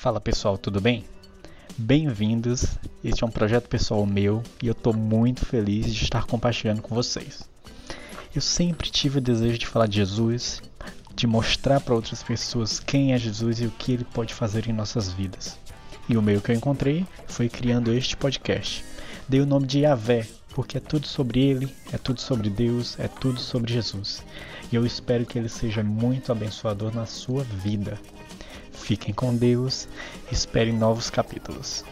Fala pessoal, tudo bem? Bem-vindos, este é um projeto pessoal meu e eu estou muito feliz de estar compartilhando com vocês. Eu sempre tive o desejo de falar de Jesus, de mostrar para outras pessoas quem é Jesus e o que ele pode fazer em nossas vidas. E o meio que eu encontrei foi criando este podcast. Dei o nome de IAHWEH, porque é tudo sobre ele, é tudo sobre Deus, é tudo sobre Jesus. E eu espero que ele seja muito abençoador na sua vida. Fiquem com Deus, esperem novos capítulos.